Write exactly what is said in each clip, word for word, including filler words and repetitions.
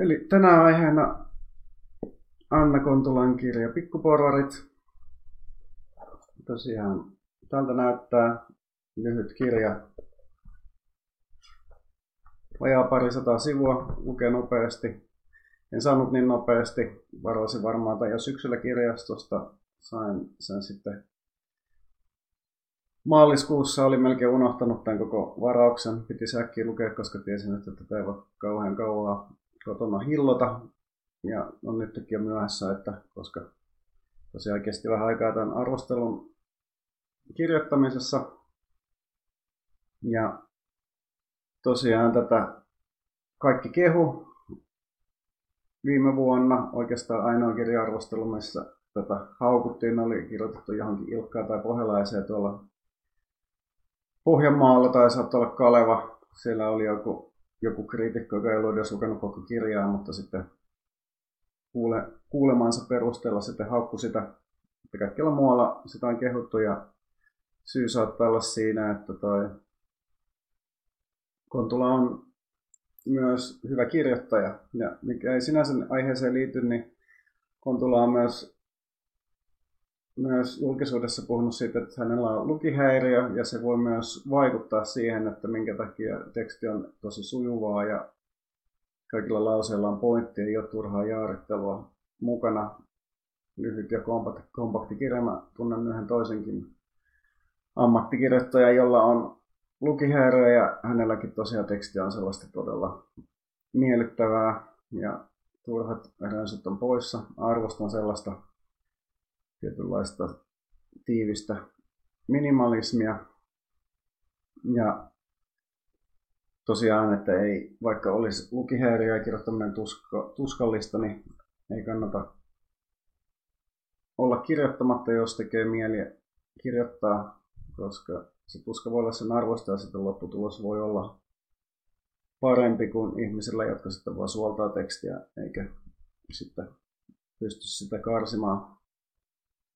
Eli tänään aiheena Anna Kontulan kirja Pikkuporvarit. Tosiaan tältä näyttää lyhyt kirja. Vajaa pari sataa sivua, lukee nopeasti. En saanut niin nopeasti, varasin varmaan tai jo syksyllä kirjastosta. Sain sen sitten maaliskuussa, olin melkein unohtanut tämän koko varauksen. Piti säkkiä lukea, koska tiesin, että tätä ei voi kauhean kauaa kotona hillota. Ja on nytkin jo myöhässä, että koska tosiaan kesti vähän aikaa tämän arvostelun kirjoittamisessa. Ja tosiaan tätä kaikki kehu viime vuonna, oikeastaan ainoa kirja-arvostelu, missä tätä haukuttiin, oli kirjoitettu johonkin Ilkkaan tai Pohjalaiseen tuolla Pohjanmaalla, tai saattoi olla Kaleva. Siellä oli joku, joku kriitikko, joka ei ollut edes lukenut koko kirjaa, mutta sitten kuule, kuulemansa perusteella sitten haukku sitä, että kaikkialla muualla sitä on kehuttu, ja syy saattaa olla siinä, että toi Kontula on myös hyvä kirjoittaja, ja mikä ei sinänsä aiheeseen liity, niin Kontula on myös, myös julkisuudessa puhunut siitä, että hänellä on lukihäiriö, ja se voi myös vaikuttaa siihen, että minkä takia teksti on tosi sujuvaa ja kaikilla lauseilla on pointti, ei ole turhaa jaarittelua mukana. Lyhyt ja kompakti kirja. Mä tunnen yhden toisenkin ammattikirjoittaja, jolla on lukihäiriö, ja hänelläkin tosiaan teksti on sellaista todella miellyttävää ja turhat rönsyt on poissa. Arvostan sellaista tietynlaista tiivistä minimalismia. Ja tosiaan, että ei, vaikka olisi lukihäiriö ja kirjoittaminen tuska, tuskallista, niin ei kannata olla kirjoittamatta, jos tekee mieli kirjoittaa, koska se tuska voi olla sen arvoista ja sitten lopputulos voi olla parempi kuin ihmisillä, jotka sitten vaan suoltaa tekstiä eikä sitten pysty sitä karsimaan.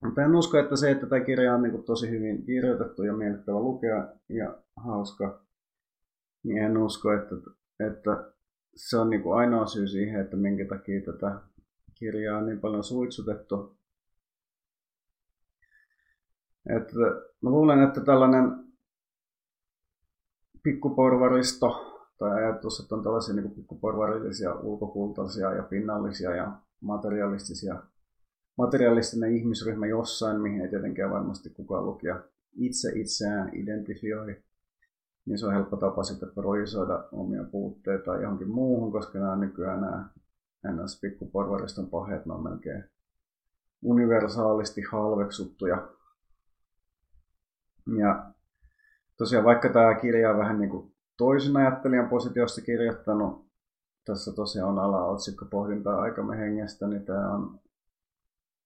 Mutta en usko, että se, että tämä kirja on niin kuin tosi hyvin kirjoitettu ja miellyttävä lukea ja hauska, niin en usko, että, että se on niin kuin ainoa syy siihen, että minkä takia tätä kirjaa on niin paljon suitsutettu. Että mä luulen, että tällainen pikkuporvaristo tai ajatus, että on tällaisia niin kuin pikkuporvarillisia, ulkokultaisia ja pinnallisia ja materialistisia, materialistinen ihmisryhmä jossain, mihin ei tietenkään varmasti kukaan lukija itse itseään identifioi. Niin se on helppo tapa sitten projisoida omia puutteita johonkin muuhun, koska nämä nykyään nämä ns. Pikkuporvariston paheet, ne on melkein universaalisti halveksuttuja. Ja tosiaan vaikka tämä kirja on vähän niin kuin toisen ajattelijan positiosta kirjoittanut, tässä tosiaan on alaotsikko pohdintaa aikamme hengestä, niin tämä on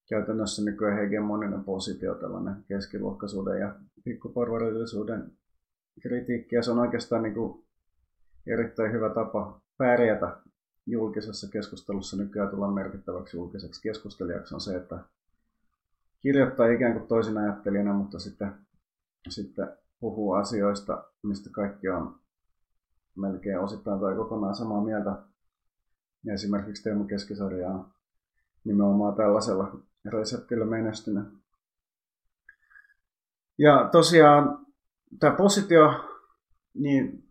käytännössä nykyään hegemoninen positio, tällainen keskiluokkaisuuden ja pikkuporvarillisuuden kritiikki, ja se on oikeastaan niin kuin erittäin hyvä tapa pärjätä julkisessa keskustelussa. Nykyään tullaan merkittäväksi julkiseksi keskustelijaksi on se, että kirjoittaa ikään kuin toisena ajattelijana, mutta sitten, sitten puhuu asioista, mistä kaikki on melkein osittain tai kokonaan samaa mieltä. Ja esimerkiksi Teemu Keskisarja on nimenomaan tällaisella reseptillä menestynyt. Ja tosiaan tämä positio niin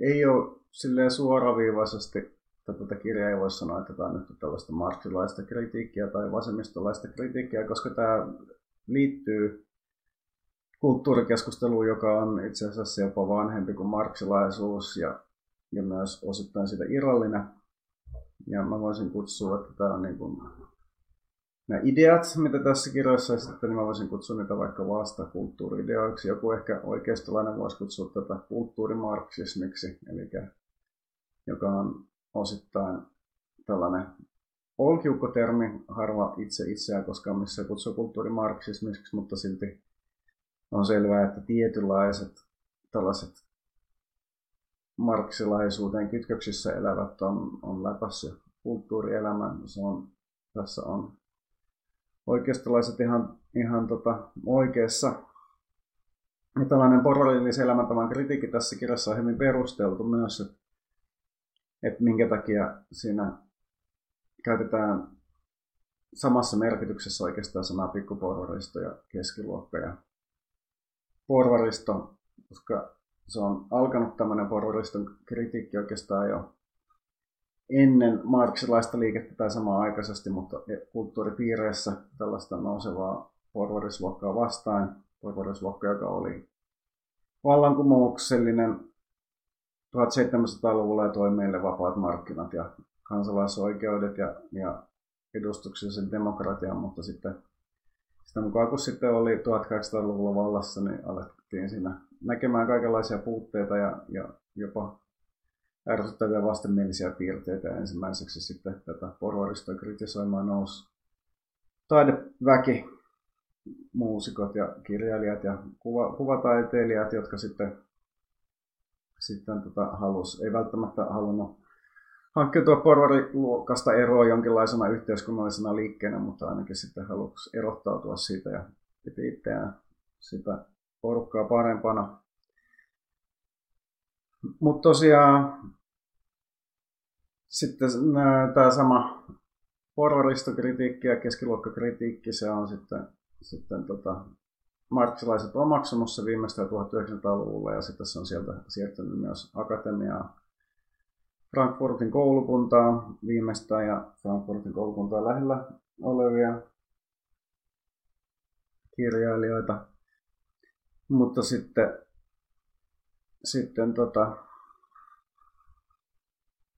ei ole silleen suoraviivaisesti, tai tätä kirjaa ei voi sanoa, että tämä on nyt tällaista marxilaista kritiikkiä tai vasemmistolaista kritiikkiä, koska tämä liittyy kulttuurikeskusteluun, joka on itse asiassa jopa vanhempi kuin marxilaisuus ja, ja myös osittain siitä irrallinen. Ja mä voisin kutsua, että tämä on niin kuin nämä ideat, mitä tässä kirjassa esitetään, niin mä voisin kutsua niitä vaikka vastakulttuuri-ideoiksi. Joku ehkä oikeistolainen voisi kutsua tätä kulttuurimarksismiksi, eli joka on osittain tällainen olkiukkotermi, harva itse itseään koskaan missä kutsuu kulttuurimarksismiksi, mutta silti on selvää, että tietynlaiset tällaiset marksilaisuuteen kytköksissä elävät on, on läpässyt kulttuurielämään. Se on, tässä on oikeastalaiset ihan, ihan tota oikeassa. Ja tällainen porvarillisen elämäntavan kritiikki tässä kirjassa on hyvin perusteltu myös. että minkä takia siinä käytetään samassa merkityksessä oikeastaan sanaa pikkuporvaristo ja keskiluokka ja porvaristo, koska se on alkanut tämmöinen porvariston kritiikki oikeastaan jo ennen marxilaista liikettä tai samaan aikaisesti, mutta kulttuuripiireissä tällaista nousevaa porvarisluokkaa vastaan. Porvarisluokka, joka oli vallankumouksellinen seitsemäntoistasataa-luvulla ja toi meille vapaat markkinat ja kansalaisoikeudet ja, ja edustuksellisen demokratian, mutta sitten sitä mukaan kun sitten oli tuhatkahdeksansataaluvulla vallassa, niin alettiin siinä näkemään kaikenlaisia puutteita ja, ja jopa ärsyttäviä vastenmielisiä piirteitä. Ensimmäiseksi sitten tätä porvaristoa kritisoimaan nousi taideväki, muusikot ja kirjailijat ja kuva, kuvataiteilijat, jotka sitten, sitten tota halus, ei välttämättä halunnut hankkiutua porvariluokasta eroa jonkinlaisena yhteiskunnallisena liikkeenä, mutta ainakin sitten halusi erottautua siitä ja piti itseään sitä porukkaa parempana. Mutta tosiaan sitten tämä sama porvaristokritiikki ja keskiluokkakritiikki, se on sitten, sitten tota, marxilaiset omaksunut se viimeistään tuhatyhdeksänsataaluvulla ja sitten se on sieltä siirtynyt myös akatemiaa, Frankfurtin koulukuntaa viimeistään ja Frankfurtin koulukuntaa lähellä olevia kirjailijoita. Mutta sitten, sitten tota,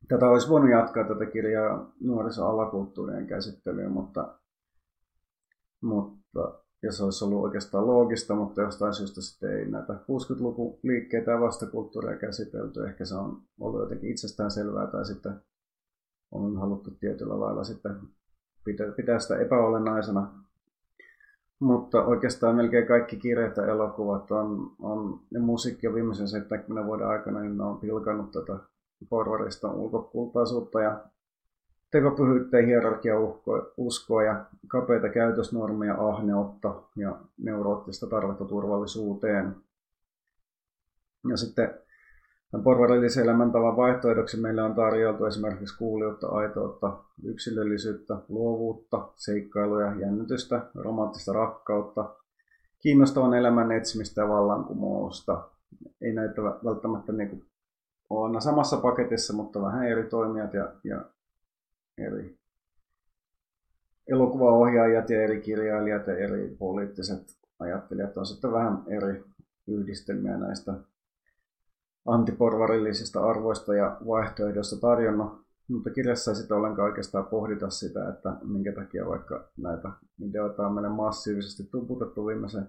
tätä olisi voinut jatkaa tätä kirjaa nuorisoalakulttuurien käsittelyyn, mutta, mutta, ja se olisi ollut oikeastaan loogista, mutta jostain syystä sitten ei näitä kuusikymmentälukuliikkeitä ja vastakulttuuria käsitelty. Ehkä se on ollut jotenkin itsestäänselvää tai sitten on haluttu tietyllä lailla sitten pitää sitä epäolennaisena. Mutta oikeastaan melkein kaikki kirjat ja elokuvat on, on, ja musiikki on viimeisen seitsemänkymmenen vuoden aikana, niin ne on pilkannut tätä porvariston ulkokultaisuutta ja tekopyhyyttä, hierarkiauskoa ja kapeita käytösnormeja, ahneutta ja neuroottista tarvetta turvallisuuteen. Ja sitten porvarillisen elämäntavan vaihtoehdoksi meillä on tarjoltu esimerkiksi kuuliutta, aitoutta, yksilöllisyyttä, luovuutta, seikkailuja, jännitystä, romanttista rakkautta, kiinnostavan elämän etsimistä ja vallankumousta. Ei näitä välttämättä niin ole aina samassa paketissa, mutta vähän eri toimijat ja, ja eri elokuvaohjaajat ja eri kirjailijat ja eri poliittiset ajattelijat on sitten vähän eri yhdistelmiä näistä antiporvarillisista arvoista ja vaihtoehdoista tarjonnut, mutta kirjassa ei sitä ollenkaan oikeastaan pohdita sitä, että minkä takia vaikka näitä ideoita on meille massiivisesti tuputettu viimeisen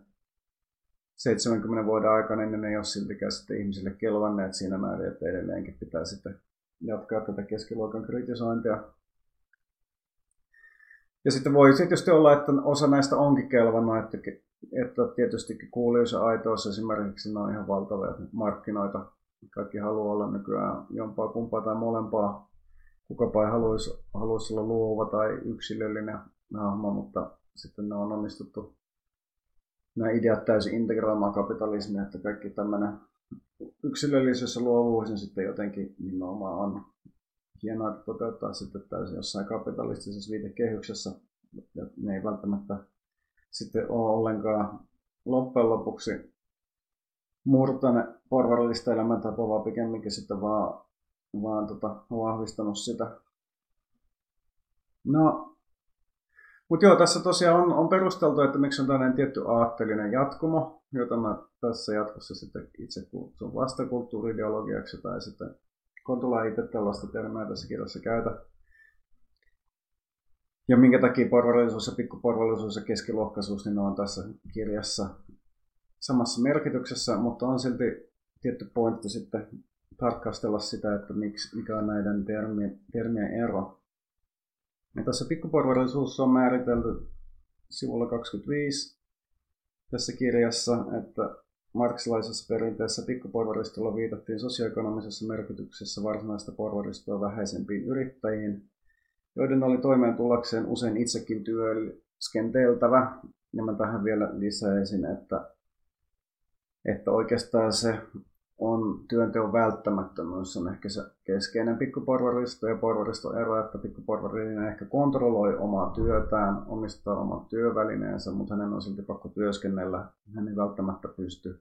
seitsemänkymmenen vuoden aikana, niin ne ei ole siltikään sitten ihmisille kelvanneet siinä määrin, että edelleenkin pitää sitten jatkaa tätä keskiluokan kritisointia. Ja sitten voi tietysti olla, että osa näistä onkin kelvannut, että, että tietysti kuulijuus ja aitous esimerkiksi, ne on ihan valtavia markkinoita. Kaikki haluaa olla nykyään jompaa, kumpaa tai molempaa. Kukapa ei haluaisi, haluaisi olla luova tai yksilöllinen hahmo, mutta sitten ne on onnistuttu nämä ideat täysin integroimaan kapitalismia, että kaikki tämmöinen yksilöllisyys ja luovuus niin sitten jotenkin nimenomaan on hienoa toteuttaa sitten täysin jossain kapitalistisessa viitekehyksessä. Ja ne ei välttämättä sitten ole ollenkaan loppujen lopuksi murtanut porvarillista elämäntapaa, vaan pikemminkin sitten vaan, vaan tota, vahvistanut sitä. No, mutta joo, tässä tosiaan on, on perusteltu, että miksi on tällainen tietty aatteellinen jatkumo, jota mä tässä jatkossa sitten itse kutsun vastakulttuurideologiaksi tai sitten Kontula itse tällaista termiä tässä kirjassa käytä. Ja minkä takia porvarillisuus ja pikkuporvarillisuus ja keskiluokkaisuus, niin ne on tässä kirjassa samassa merkityksessä, mutta on silti tietty pointti sitten tarkastella sitä, että miksi, mikä on näiden termien, termien ero. Ja tässä pikkuporvarillisuus on määritelty sivulla kaksikymmentäviisi tässä kirjassa, että marxilaisessa perinteessä pikkuporvaristolla viitattiin sosioekonomisessa merkityksessä varsinaista porvaristoa vähäisempiin yrittäjiin, joiden oli toimeentullakseen usein itsekin työskenteltävä. Ja mä tähän vielä lisäisin, että, että oikeastaan se on työnteon välttämättömyys, on ehkä se keskeinen pikkuporvaristo ja porvariston ero, että pikkuporvarillinen ehkä kontrolloi omaa työtään, omistaa oman työvälineensä, mutta hänen on silti pakko työskennellä. Hän ei välttämättä pysty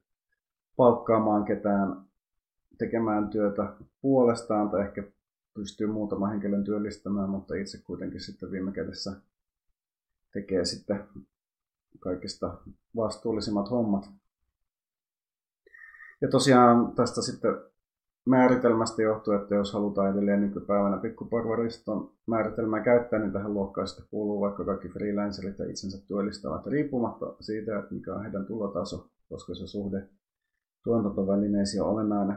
palkkaamaan ketään tekemään työtä puolestaan tai ehkä pystyy muutaman henkilön työllistämään, mutta itse kuitenkin sitten viime kädessä tekee sitten kaikista vastuullisimmat hommat. Ja tosiaan tästä sitten määritelmästä johtuu, että jos halutaan edelleen nykypäivänä pikkuporvariston määritelmää käyttää, niin tähän luokkaan sitten kuuluu vaikka kaikki freelancerit ja itsensä työllistävät riippumatta siitä, mikä on heidän tulotaso, koska se suhde tuotantovälineisiin on olennainen.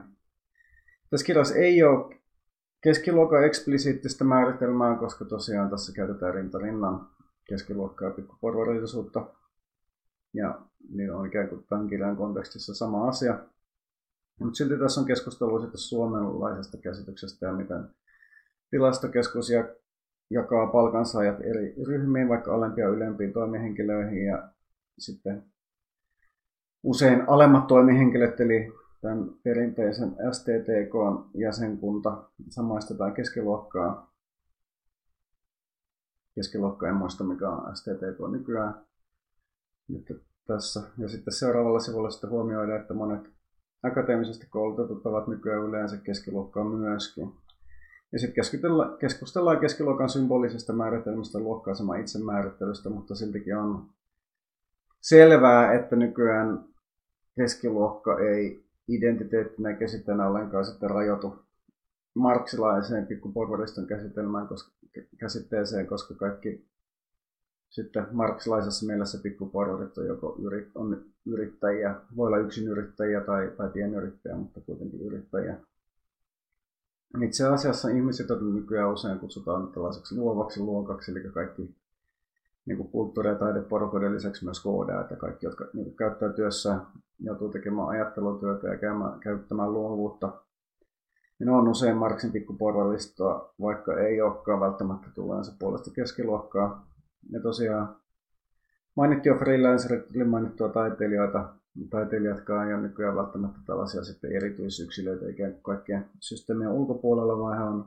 Tässä kirjassa ei ole keskiluokan eksplisiittistä määritelmää, koska tosiaan tässä käytetään rintarinnan keskiluokkaa ja pikkuporvarillisuutta. Ja niin on ikään kuin tämän kirjan kontekstissa sama asia. Mutta silti tässä on keskustelua sitten suomalaisesta käsityksestä ja miten tilastokeskus jakaa palkansaajat eri ryhmiin, vaikka alempia ylempiin toimihenkilöihin ja sitten usein alemmat toimihenkilöt, eli tämän perinteisen S T T K-jäsenkunta samaistetaan keskiluokkaa. Keskiluokka en muista mikä on S T T K nykyään. Nyt tässä. Ja sitten seuraavalla sivulla sitten huomioidaan, että monet akateemisesti koulutetut ovat nykyään yleensä keskiluokkaa myöskin. Ja sitten keskustellaan keskiluokan symbolisesta määritelmästä luokka-aseman itsemäärittelystä, mutta siltikin on selvää, että nykyään keskiluokka ei identiteettinä käsitteenä ollenkaan sitten rajoitu marxilaiseen pikkuporvariston käsitelmään, käsitteeseen, koska kaikki sitten marxilaisessa mielessä pikkuporvarit on joko yrit, on yrittäjiä, voi olla yksinyrittäjiä tai, tai pienyrittäjiä, mutta kuitenkin yrittäjiä. Itse asiassa ihmiset, joita nykyään usein kutsutaan tällaiseksi luovaksi luokaksi, eli kaikki niin kulttuuri- ja taideporukoiden lisäksi myös koodaat ja kaikki, jotka niin käyttää työssään, joutuu tekemään ajattelutyötä ja käymään, käyttämään luovuutta. Ne on usein Marxin pikkuporvaristoa, vaikka ei olekaan välttämättä tulleensa puolesta keskiluokkaa. Ja tosiaan mainittiin jo freelancerit, tuli mainittua taiteilijoita. Taiteilijatkaan ei ole nykyään välttämättä tällaisia sitten erityisyksilöitä ikään kuin kaikkien systeemien ulkopuolella, vaan on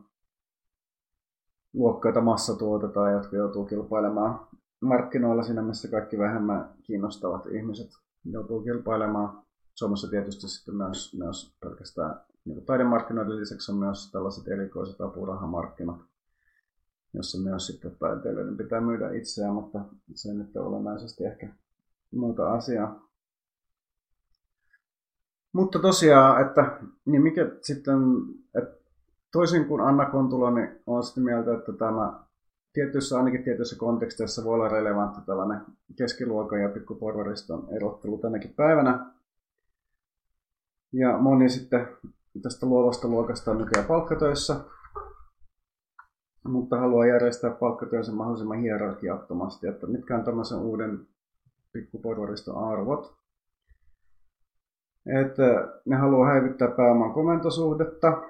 luokkaita massatuotetaan, jotka joutuu kilpailemaan markkinoilla siinä, missä kaikki vähemmän kiinnostavat ihmiset joutuu kilpailemaan. Suomessa tietysti sitten myös, myös pelkästään niin taidemarkkinoiden lisäksi on myös tällaiset erikoiset apurahamarkkinat, jossa myös sitten taiteilijoiden pitää myydä itseään, mutta se nyt on olennaisesti ehkä muuta asiaa. Mutta tosiaan, että niin mikä sitten, että toisin kuin Anna Kontula, niin olen sitten mieltä, että tämä tietyissä, ainakin tietyissä konteksteissa voi olla relevantti tällainen keskiluokan ja pikkuporvariston erottelu tänäkin päivänä. Ja moni sitten tästä luovasta luokasta on nykyään palkkatöissä, mutta haluaa järjestää palkkatyönsä mahdollisimman hierarkiattomasti, että mitkä on tämmöisen uuden pikkuporvariston arvot. Että ne haluaa häivyttää pääoman komentosuhdetta.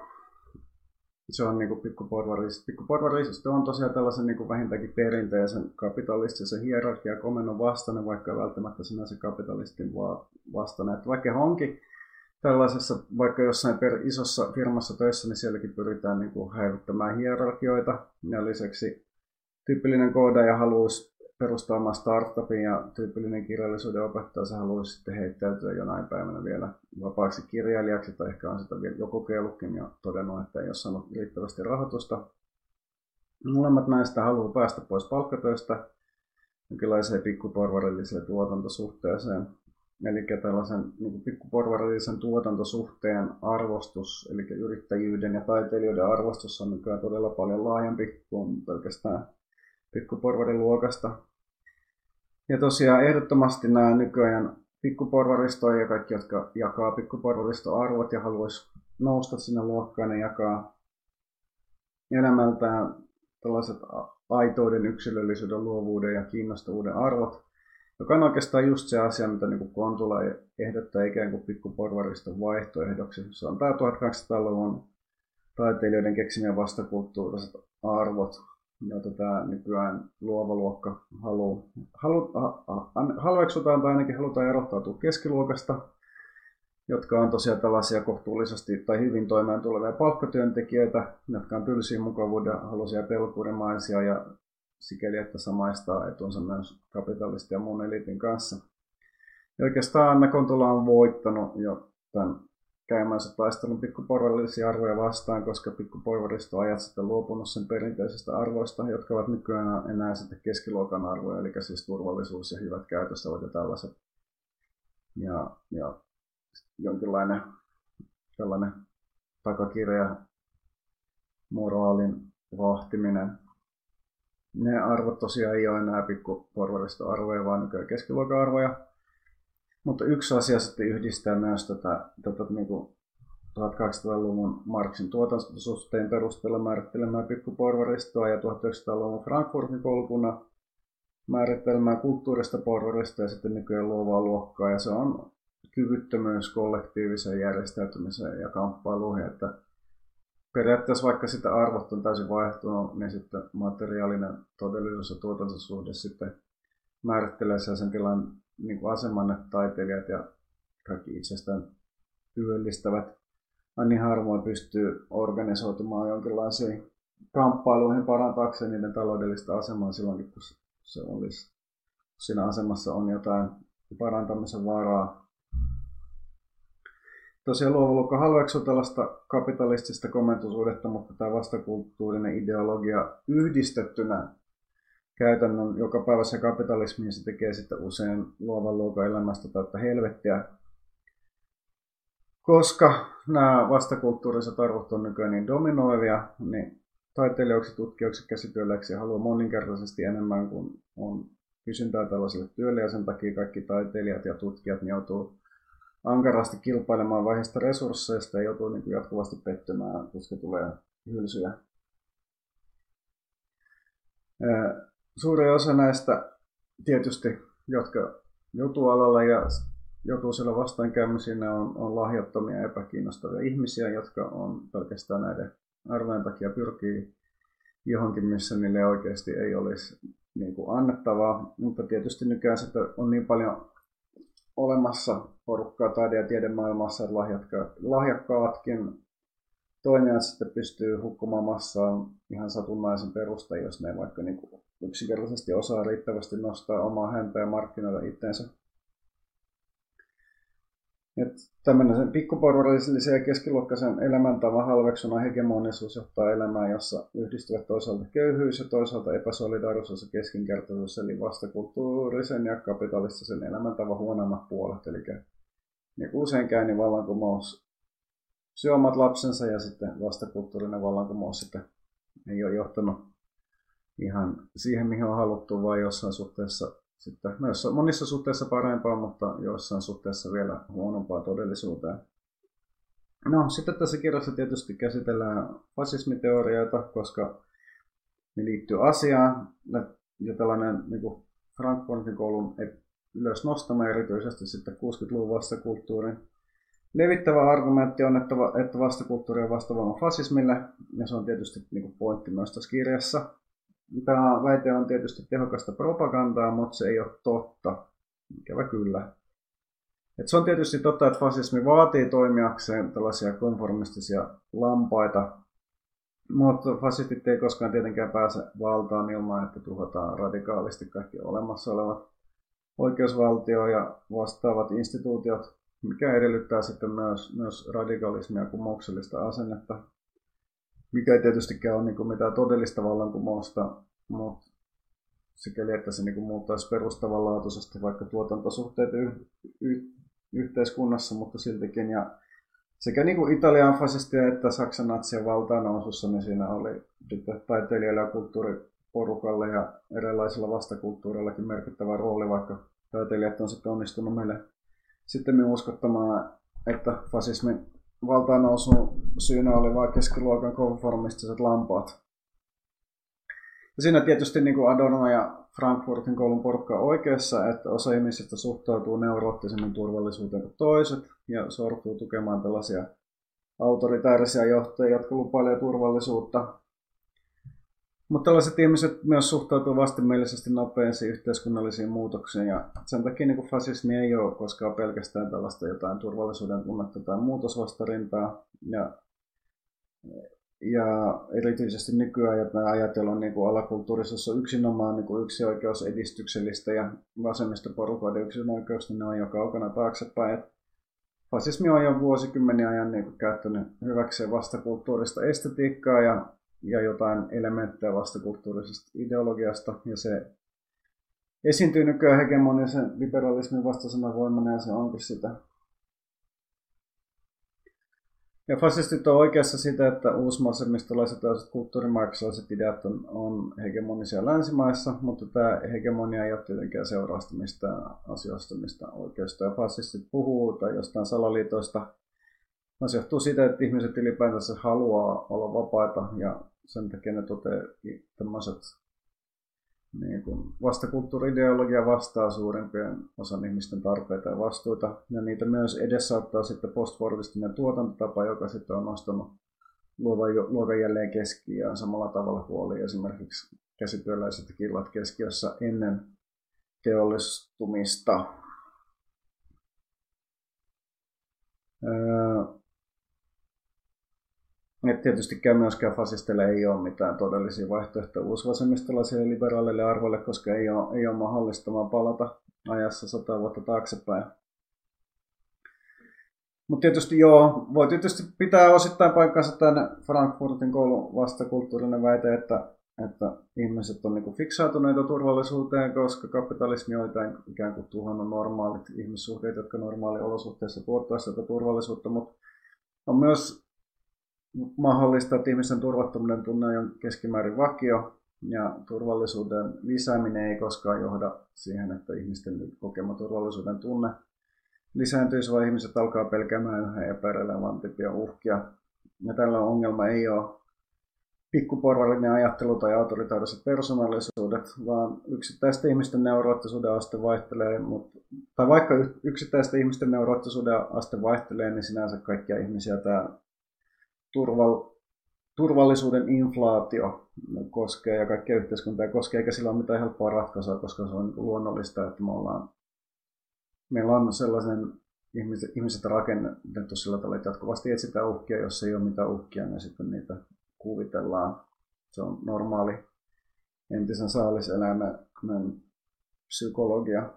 Se on niin kuin pikkuporvaristo. Pikkuporvaristo on tosiaan tällaisen niin kuin vähintäänkin perinteisen kapitalistisen hierarkia komennon vastainen, vaikka välttämättä sinänsä kapitalistin vastainen. Että vaikka onkin tällaisessa, vaikka jossain per isossa firmassa töissä, niin sielläkin pyritään niin kuin häivyttämään hierarkioita. Ja lisäksi tyypillinen koodaaja haluaisi perustaa oman startupin ja tyypillinen kirjallisuuden opettaja se haluaisi sitten heittäytyä jonain päivänä vielä vapaaksi kirjailijaksi tai ehkä on sitä jo kokeillutkin ja todennut, että ei ole saanut riittävästi rahoitusta. Molemmat näistä haluaa päästä pois palkkatöistä jonkinlaiseen pikkuporvarilliseen tuotantosuhteeseen. Eli tällaisen niin pikkuporvarillisen tuotantosuhteen arvostus, eli yrittäjyyden ja taiteilijoiden arvostus on nykyään todella paljon laajempi kuin pelkästään pikkuporvarin luokasta. Ja tosiaan ehdottomasti nämä nykyajan pikkuporvaristoja ja kaikki, jotka jakaa pikkuporvaristoarvot ja haluaisi nousta sinne luokkaan, ne jakaa enemmältään tällaiset aitouden, yksilöllisyyden, luovuuden ja kiinnostavuuden arvot, joka on oikeastaan just se asia, mitä niin Kontula ehdottaa ikään kuin pikkuporvariston vaihtoehdoksi. Se on tämä tuhatkahdeksansataaluvun taiteilijoiden keksimien vastakulttuuriset arvot, joita tämä nykyään luova luokka haluaa. Halu, ha, ha, halveksutaan tai ainakin halutaan erottautua keskiluokasta. jotka on tosiaan tällaisia kohtuullisesti tai hyvin toimeen tulevia palkkatyöntekijöitä, jotka on tylsiä, mukavuuden halusia, pelkurimaisia ja sikäli, että samaistaa etunsa myös kapitalistin ja muun eliitin kanssa. Ja oikeastaan Anna Kontula on voittanut jo tämän käymänsä taistelun pikkuporvarillisia arvoja vastaan, koska pikkuporvarista on ajat sitten luopunut sen perinteisistä arvoista, jotka ovat nykyään enää sitten keskiluokan arvoja, eli siis turvallisuus ja hyvät käytöstavat ja tällaiset. Ja, ja jonkinlainen tällainen takakirja, moraalin vahtiminen. Ne arvot tosiaan ei ole enää pikkuporvaristoarvoja, vaan nykyään keskiluokan arvoja. Mutta yksi asia sitten yhdistää myös tätä, tätä niin kuin tuhatkahdeksansataaluvun Marxin tuotantosuhteen perusteella määrittelemää pikkuporvaristoa ja tuhatyhdeksänsataaluvun Frankfurtin koulukunnan määrittelemää kulttuurista porvarista ja sitten nykyään luovaa luokkaa. Ja se on kyvyttömyys kollektiivisen järjestäytymiseen ja kamppailuihin. Että periaatteessa vaikka sitä arvot on täysin vaihtunut, niin sitten materiaalinen todellisuus ja tuotantosuhde sitten määrittelee sen tilan niin kuin aseman, että taiteilijat ja kaikki itsestään työllistävät aina niin harvoin pystyy organisoitumaan jonkinlaisiin kamppailuihin parantaakseen niiden taloudellista asemaa silloin, kun se olisi, siinä asemassa on jotain parantamisen varaa. Tosiaan luova luokka halveksuu tällaista kapitalistista komentosuhdetta, mutta tämä vastakulttuurinen ideologia yhdistettynä käytännön jokapäiväisessä kapitalismiin se tekee sitten usein luovan luokan elämästä täyttä helvettiä. Koska nämä vastakulttuuriset arvot on nykyään niin dominoivia, niin taiteilijoiksi, tutkijoiksi, käsityöläiksi haluaa moninkertaisesti enemmän kuin on kysyntää tällaiselle työlle, ja sen takia kaikki taiteilijat ja tutkijat joutuu ankarasti kilpailemaan vaiheista resursseista ja joutuu niin kuin jatkuvasti pettymään, koska tulee hylsyjä. Suuri osa näistä tietysti, jotka joutuu alalle ja joutuu siellä vastaankäymisiin, on, on lahjattomia ja epäkiinnostavia ihmisiä, jotka on pelkästään näiden arvojen takia pyrkii johonkin, missä niille oikeasti ei olisi niin kuin annettavaa. Mutta tietysti nykyään on niin paljon olemassa porukkaa taide- ja tiedemaailmassa, että lahjakkaatkin toimijat sitten pystyy hukkumaan massaan ihan satunnaisen perusteen, jos ne vaikka niin kuin yksinkertaisesti osaa riittävästi nostaa omaa häntää ja markkinoida itseensä. Tämmöisen pikkuporvarillisen ja keskiluokkaisen elämäntavan halveksuna hegemonisuus johtaa elämään, jossa yhdistyvät toisaalta köyhyys ja toisaalta epäsolidaarisuus ja keskinkertaisuus, eli vastakulttuurisen ja kapitalistisen elämäntavan huonommat puolet. Eli niin usein käy, niin vallankumous syö omat lapsensa ja sitten vastakulttuurinen vallankumous sitten ei ole johtanut ihan siihen, mihin on haluttu, vaan jossain suhteessa sitten, myös monissa suhteissa parempaa, mutta joissain suhteessa vielä huonompaa todellisuuteen. No, sitten tässä kirjassa tietysti käsitellään fasismiteorioita, koska ne liittyy asiaan. Ja tällainen niin kuin Frankfurtin koulun ylös nostama erityisesti sitten kuusikymmentäluvun vastakulttuurin levittävä argumentti on, että vastakulttuuri on vastavalma fasismille, ja se on tietysti niin kuin pointti myös tässä kirjassa. Tämä väite on tietysti tehokasta propagandaa, mutta se ei ole totta. Ikävä kyllä. Et se on tietysti totta, että fasismi vaatii toimijakseen tällaisia konformistisia lampaita, mutta fasistit ei koskaan tietenkään pääse valtaan ilman, että tuhotaan radikaalisti kaikki olemassa olevat oikeusvaltio ja vastaavat instituutiot, mikä edellyttää sitten myös, myös radikalismia ja kumouksellista asennetta. Mikä ei tietystikään ole niin mitään todellista vallankumousta, mutta sikäli, että se niin muuttaisi perustavanlaatuisesti vaikka tuotantosuhteita y- y- yhteiskunnassa, mutta siltikin. Ja sekä niin Italian fasistia että Saksan natsien valtaan nousussa, niin siinä oli taiteilijoilla ja kulttuuriporukalle ja erilaisilla vastakulttuureillakin merkittävä rooli, vaikka taiteilijat on sitten onnistunut meille sitten uskottamaan, että fasismin valtaannousun syynä oli vain keskiluokan konformistiset lampaat. Ja siinä tietysti niin kuin Adorno ja Frankfurtin koulun porukka oikeassa, että osa ihmisistä suhtautuu neuroottisemmin turvallisuuteen kuin toiset ja sortuu tukemaan tällaisia autoritäärisiä johtajia, jotka lupailee turvallisuutta. Mutta tällaiset ihmiset myös suhtautuu vastenmielisesti nopeisiin yhteiskunnallisiin muutoksiin, ja sen takia niin kuin fasismi ei ole koskaan pelkästään tällaista jotain turvallisuuden tunnetta tai muutosvastarintaa. Ja, ja erityisesti nykyään ajatellaan niin kuin alakulttuurissa on yksinomaan niin kuin yksinoikeus edistyksellistä ja vasemmista porukoiden yksinoikeus, niin ne on jo kaukana taaksepäin. Fasismi on jo vuosikymmeniä ajan niin kuin käyttänyt hyväkseen vastakulttuurista estetiikkaa ja ja jotain elementtejä vastakulttuurisesta ideologiasta, ja se esiintyy nykyään hegemonisen liberalismin vastaisena voimana, ja se onkin sitä. Ja fasistit on oikeassa sitä, että uusvasemmistolaiset ja kulttuurimarksilaiset ideat on, on hegemonisia länsimaissa, mutta tämä hegemonia ei ole tietenkään seurausta mistään asioista, mistä oikeasta. Ja fasistit puhuu tai jostain salaliitoista. No, se johtuu siitä, että ihmiset ylipäätänsä haluaa olla vapaita, ja sen takia ne toteutti tämmöiset niin kuin vastakulttuuri-ideologia vastaa suurimpien osan ihmisten tarpeita ja vastuuta. Ja niitä myös edesauttaa sitten postfordistinen tuotantotapa, joka sitten on nostanut luokan jälleen keskiöön ja samalla tavalla huoli esimerkiksi käsityöläiset ja killat keskiössä ennen teollistumista. Öö, Et tietystikään myöskään fasisteilla ei ole mitään todellisia vaihtoehtoja uusvasemmistolaisille ja liberaaleille arvoille, koska ei ole, ei ole mahdollistamaan palata ajassa sata vuotta taaksepäin. Mutta tietysti joo, voi tietysti pitää osittain paikkansa tämän Frankfurtin koulun vastakulttuurinen väite, että, että ihmiset on niinku fiksaatuneita turvallisuuteen, koska kapitalismi on ikään kuin tuhannut normaalit ihmissuhteet, jotka normaaliolosuhteissa tuottaisivat sitä turvallisuutta, mutta on myös mahdollista, että ihmisten turvattomuuden tunne on keskimäärin vakio, ja turvallisuuden lisääminen ei koskaan johda siihen, että ihmisten kokema turvallisuuden tunne lisääntyisi, vaan ihmiset alkaa pelkäämään yhä epärelevantimpia uhkia. Ja tällä ongelma ei ole pikkuporvarillinen ajattelu tai autoritaariset persoonallisuudet, vaan yksittäisten ihmisten neuroottisuuden aste vaihtelee, mutta, tai vaikka yksittäisten ihmisten neuroottisuuden aste vaihtelee, niin sinänsä kaikkia ihmisiä tämä turvallisuuden inflaatio koskee ja kaikkia yhteiskuntaa koskee, eikä sillä ole mitään helppoa ratkaisua, koska se on luonnollista, että me ollaan, meillä on sellaisen ihmiset, ihmiset rakennettu sillä tavalla, että jatkuvasti etsitään uhkia, jos ei ole mitään uhkia, niin sitten niitä kuvitellaan. Se on normaali entisen saaliselämän psykologia.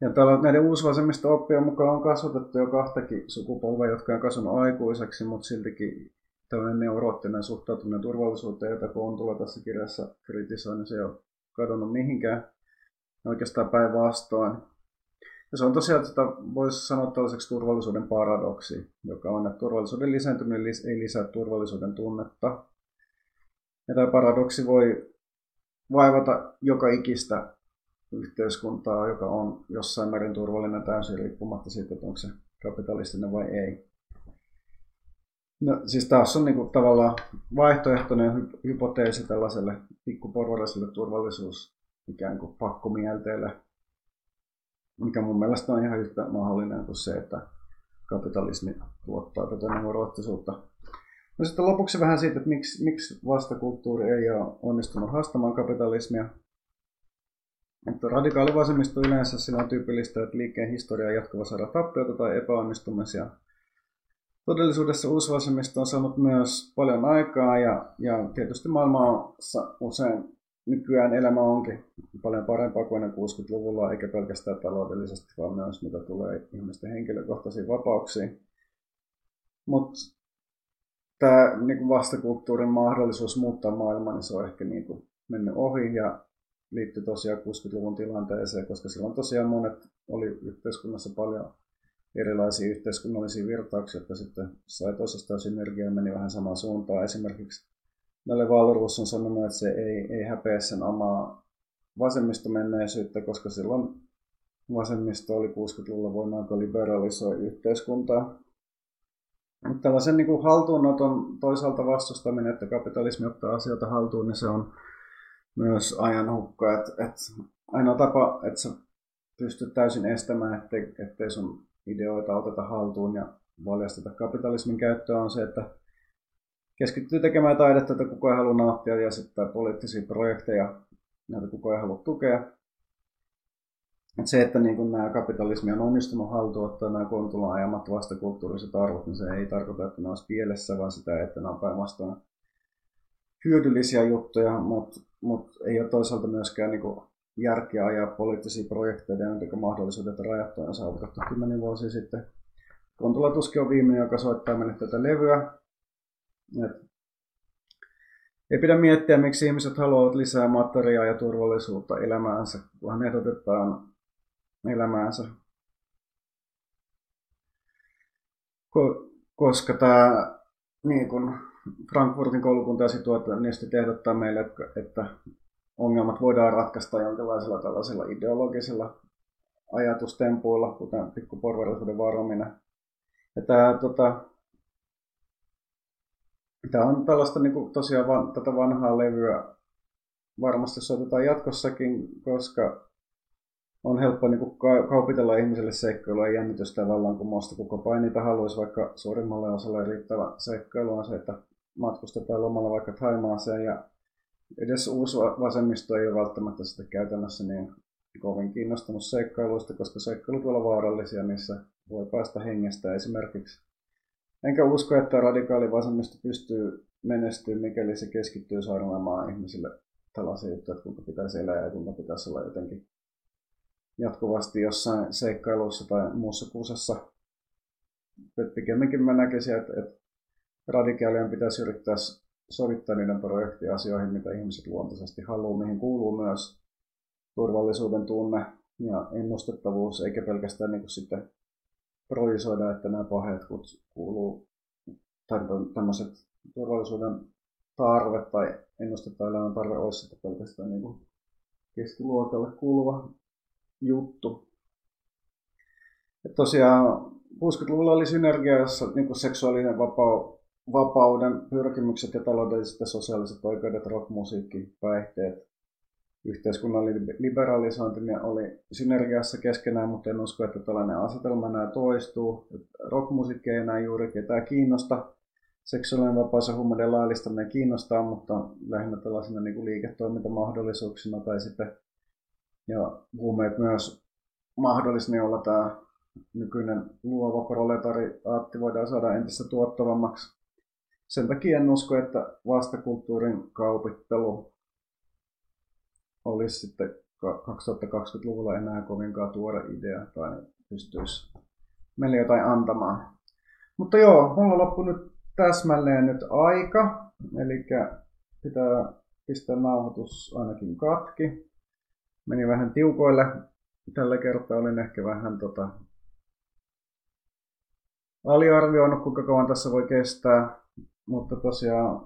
Ja täällä näiden uusvasemmista oppien mukaan on kasvatettu jo kahtakin sukupolvea, jotka on kasvanut aikuiseksi, mutta siltikin tällainen neuroottinen suhtautuminen turvallisuuteen, jota Kontula tässä kirjassa kritisoi, niin se ei ole kadonnut mihinkään, oikeastaan päinvastoin. Ja se on tosiaan, että voisi sanoa tällaiseksi turvallisuuden paradoksi, joka on, että turvallisuuden lisääntyminen ei lisää turvallisuuden tunnetta. Ja tämä paradoksi voi vaivata joka ikistä yhteiskuntaa, joka on jossain määrin turvallinen täysin riippumatta siitä, että onko se kapitalistinen vai ei. No, siis taas on niin kuin tavallaan vaihtoehtoinen hypoteesi tällaiselle pikkuporvariselle turvallisuus ikään kuin pakkomielteelle, mikä mun mielestä on ihan yhtä mahdollinen kuin se, että kapitalismi tuottaa tätä neuroottisuutta. No sitten lopuksi vähän siitä, että miksi, miksi vastakulttuuri ei ole onnistunut haastamaan kapitalismia. Että radikaalivasemmisto yleensä sillä on tyypillistä, että liikkeen historia jatkuva saada tappiota tai epäonnistumisia. Todellisuudessa uusvasemmisto on saanut myös paljon aikaa ja, ja tietysti maailmassa usein nykyään elämä onkin paljon parempaa kuin ennen kuusikymmentäluvulla, eikä pelkästään taloudellisesti, vaan myös mitä tulee ihmisten henkilökohtaisiin vapauksiin. Mutta tämä niin vastakulttuurin mahdollisuus muuttaa maailmaa, niin se on ehkä niin kuin mennyt ohi. Ja liittyy tosiaan kuusikymmentäluvun tilanteeseen, koska silloin tosiaan monet oli yhteiskunnassa paljon erilaisia yhteiskunnallisia virtauksia, jotka sitten sai tosistaan synergiaa ja meni vähän samaan suuntaan. Esimerkiksi Valorin on sanonut, että se ei, ei häpeä sen omaa vasemmistomenneisyyttä, koska silloin vasemmisto oli kuusikymmentäluvulla voimaa, joka liberalisoi yhteiskuntaa. Mutta tällaisen niin kuin haltuunoton toisaalta vastustaminen, että kapitalismi ottaa asioita haltuun, niin se on myös ajan hukka, että et, ainoa tapa, että sä pystyt täysin estämään, ettei, ettei sun ideoita oteta haltuun ja valjasteta kapitalismin käyttöä, on se, että keskittyy tekemään taidetta, että kuka ei halua nauttia ja sitten poliittisia projekteja, näitä kuka ei halua tukea. Et se, että niin kun nämä kapitalismi on onnistunut haltuun ottaa nämä Kontulan ajamat vastakulttuuriset arvot, niin se ei tarkoita, että ne olisi pielessä, vaan sitä, että ne on päinvastoin hyödyllisiä juttuja, mutta mut ei ole toisaalta myöskään niin kun järkeä ajaa poliittisia projekteja, joiden mahdollisuudet rajattuja on saavutettu kymmenen vuosia sitten. Kontula tuskin on viimeinen, joka soittaa meille tätä levyä. Et ei pidä miettiä, miksi ihmiset haluavat lisää materiaa ja turvallisuutta elämäänsä, kunhan ehdotetaan elämäänsä. Ko- koska tämä niin kun Frankfurtin koulukunta ja situationisti ehdottaa meille, että ongelmat voidaan ratkaista jonkinlaisella tällaisella ideologisella ajatustempuilla, kuten pikkuporvarillisuuden varominen. Ja tämä, tota, tämä on tällaista niin kuin tosiaan van, tätä vanhaa levyä varmasti soitetaan jatkossakin, koska on helppo niin kuin kaupitella ihmiselle seikkailua ja jännitystä vallankumousta. Kukapa ei niitä haluaisi, vaikka suurimmalle osalle riittävä seikkailu on se, että matkustetaan lomalla vaikka Thaimaaseen ja edes uusi vasemmisto ei ole välttämättä sitä käytännössä niin kovin kiinnostunut seikkailuista, koska seikkailut ovat vaarallisia, niissä voi päästä hengestä esimerkiksi. Enkä usko, että radikaali vasemmisto pystyy menestymään, mikäli se keskittyy saarnaamaan ihmisille tällaisia juttuja, kuinka pitäisi elää ja kuinka pitäisi olla jotenkin jatkuvasti jossain seikkailussa tai muussa kusassa. Pikemminkin mä näkisin, että, että radikaalien pitäisi yrittää sovittaa niiden projektia asioihin, mitä ihmiset luontaisesti haluaa, mihin kuuluu myös turvallisuuden tunne ja ennustettavuus, eikä pelkästään niin kuin sitten projisoida, että nämä paheet kuuluu, tai tämmöiset turvallisuuden tarve tai ennustettavan elämän tarve olisi sitten pelkästään niin kuin keskiluokalle kuuluva juttu. Et tosiaan kuusikymmentäluvulla oli synergia, jossa niin kuin seksuaalinen vapau, vapauden pyrkimykset ja taloudelliset ja sosiaaliset oikeudet, rockmusiikki, päihteet, yhteiskunnallinen liberalisointi oli synergiassa keskenään, mutta en usko, että tällainen asetelma enää toistuu. Rockmusiikki ei enää juuri ketään kiinnosta. Seksuaalinen vapaus ja huumeiden laillistaminen kiinnostaa, mutta lähinnä tällaisena niin kuin liiketoimintamahdollisuuksina tai sitten. Ja huumeet myös mahdollisena, jolla tämä nykyinen luova proletariaatti voidaan saada entistä tuottavammaksi. Sen takia en usko, että vastakulttuurin kaupittelu olisi sitten kaksituhattakaksikymmentäluvulla enää kovinkaan tuore idea tai pystyisi meille jotain antamaan. Mutta joo, mulla loppu nyt täsmälleen nyt aika, eli pitää pistää nauhoitus ainakin katki. Meni vähän tiukoille. Tällä kertaa olin ehkä vähän tota, aliarvioinut, kuinka kauan tässä voi kestää, mutta tosiaan